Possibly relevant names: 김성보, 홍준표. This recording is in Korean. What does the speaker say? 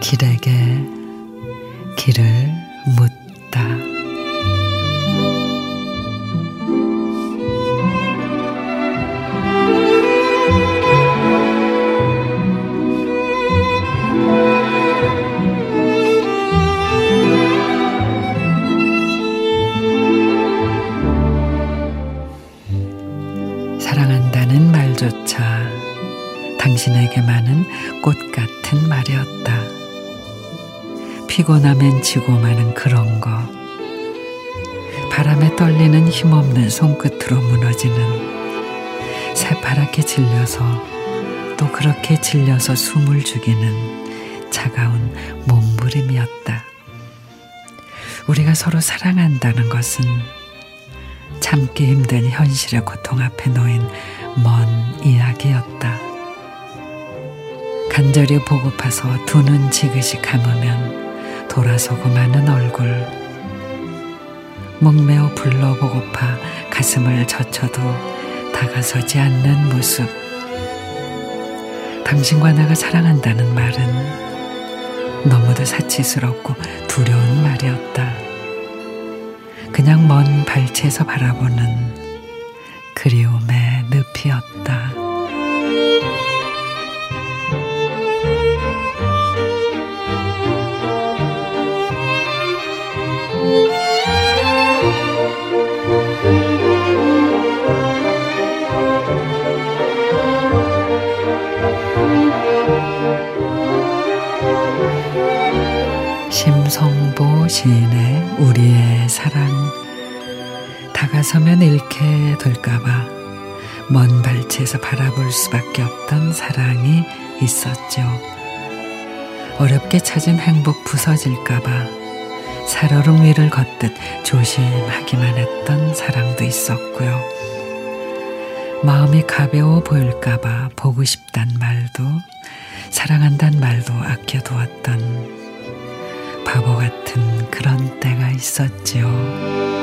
길에게 길을 묻다. 사랑한다는 말조차 당신에게만은 꽃 같은 말이었다. 피곤하면 지고 마는 그런 거, 바람에 떨리는 힘없는 손끝으로 무너지는, 새파랗게 질려서 또 그렇게 질려서 숨을 죽이는 차가운 몸부림이었다. 우리가 서로 사랑한다는 것은 참기 힘든 현실의 고통 앞에 놓인 먼 이야기였다. 간절히 보고파서 두 눈 지그시 감으면 돌아서고 마는 얼굴, 목매어 불러보고파 가슴을 젖혀도 다가서지 않는 모습. 당신과 내가 사랑한다는 말은 너무도 사치스럽고 두려운 말이었다. 그냥 먼 발치에서 바라보는 그리움의 늪이었다. 김성보 시인의 우리의 사랑. 다가서면 잃게 될까봐 먼 발치에서 바라볼 수밖에 없던 사랑이 있었죠. 어렵게 찾은 행복 부서질까봐 살얼음 위를 걷듯 조심하기만 했던 사랑도 있었고요. 마음이 가벼워 보일까봐 보고 싶단 말도 사랑한단 말도 아껴두었던 바보 같은 그런 때가 있었지요.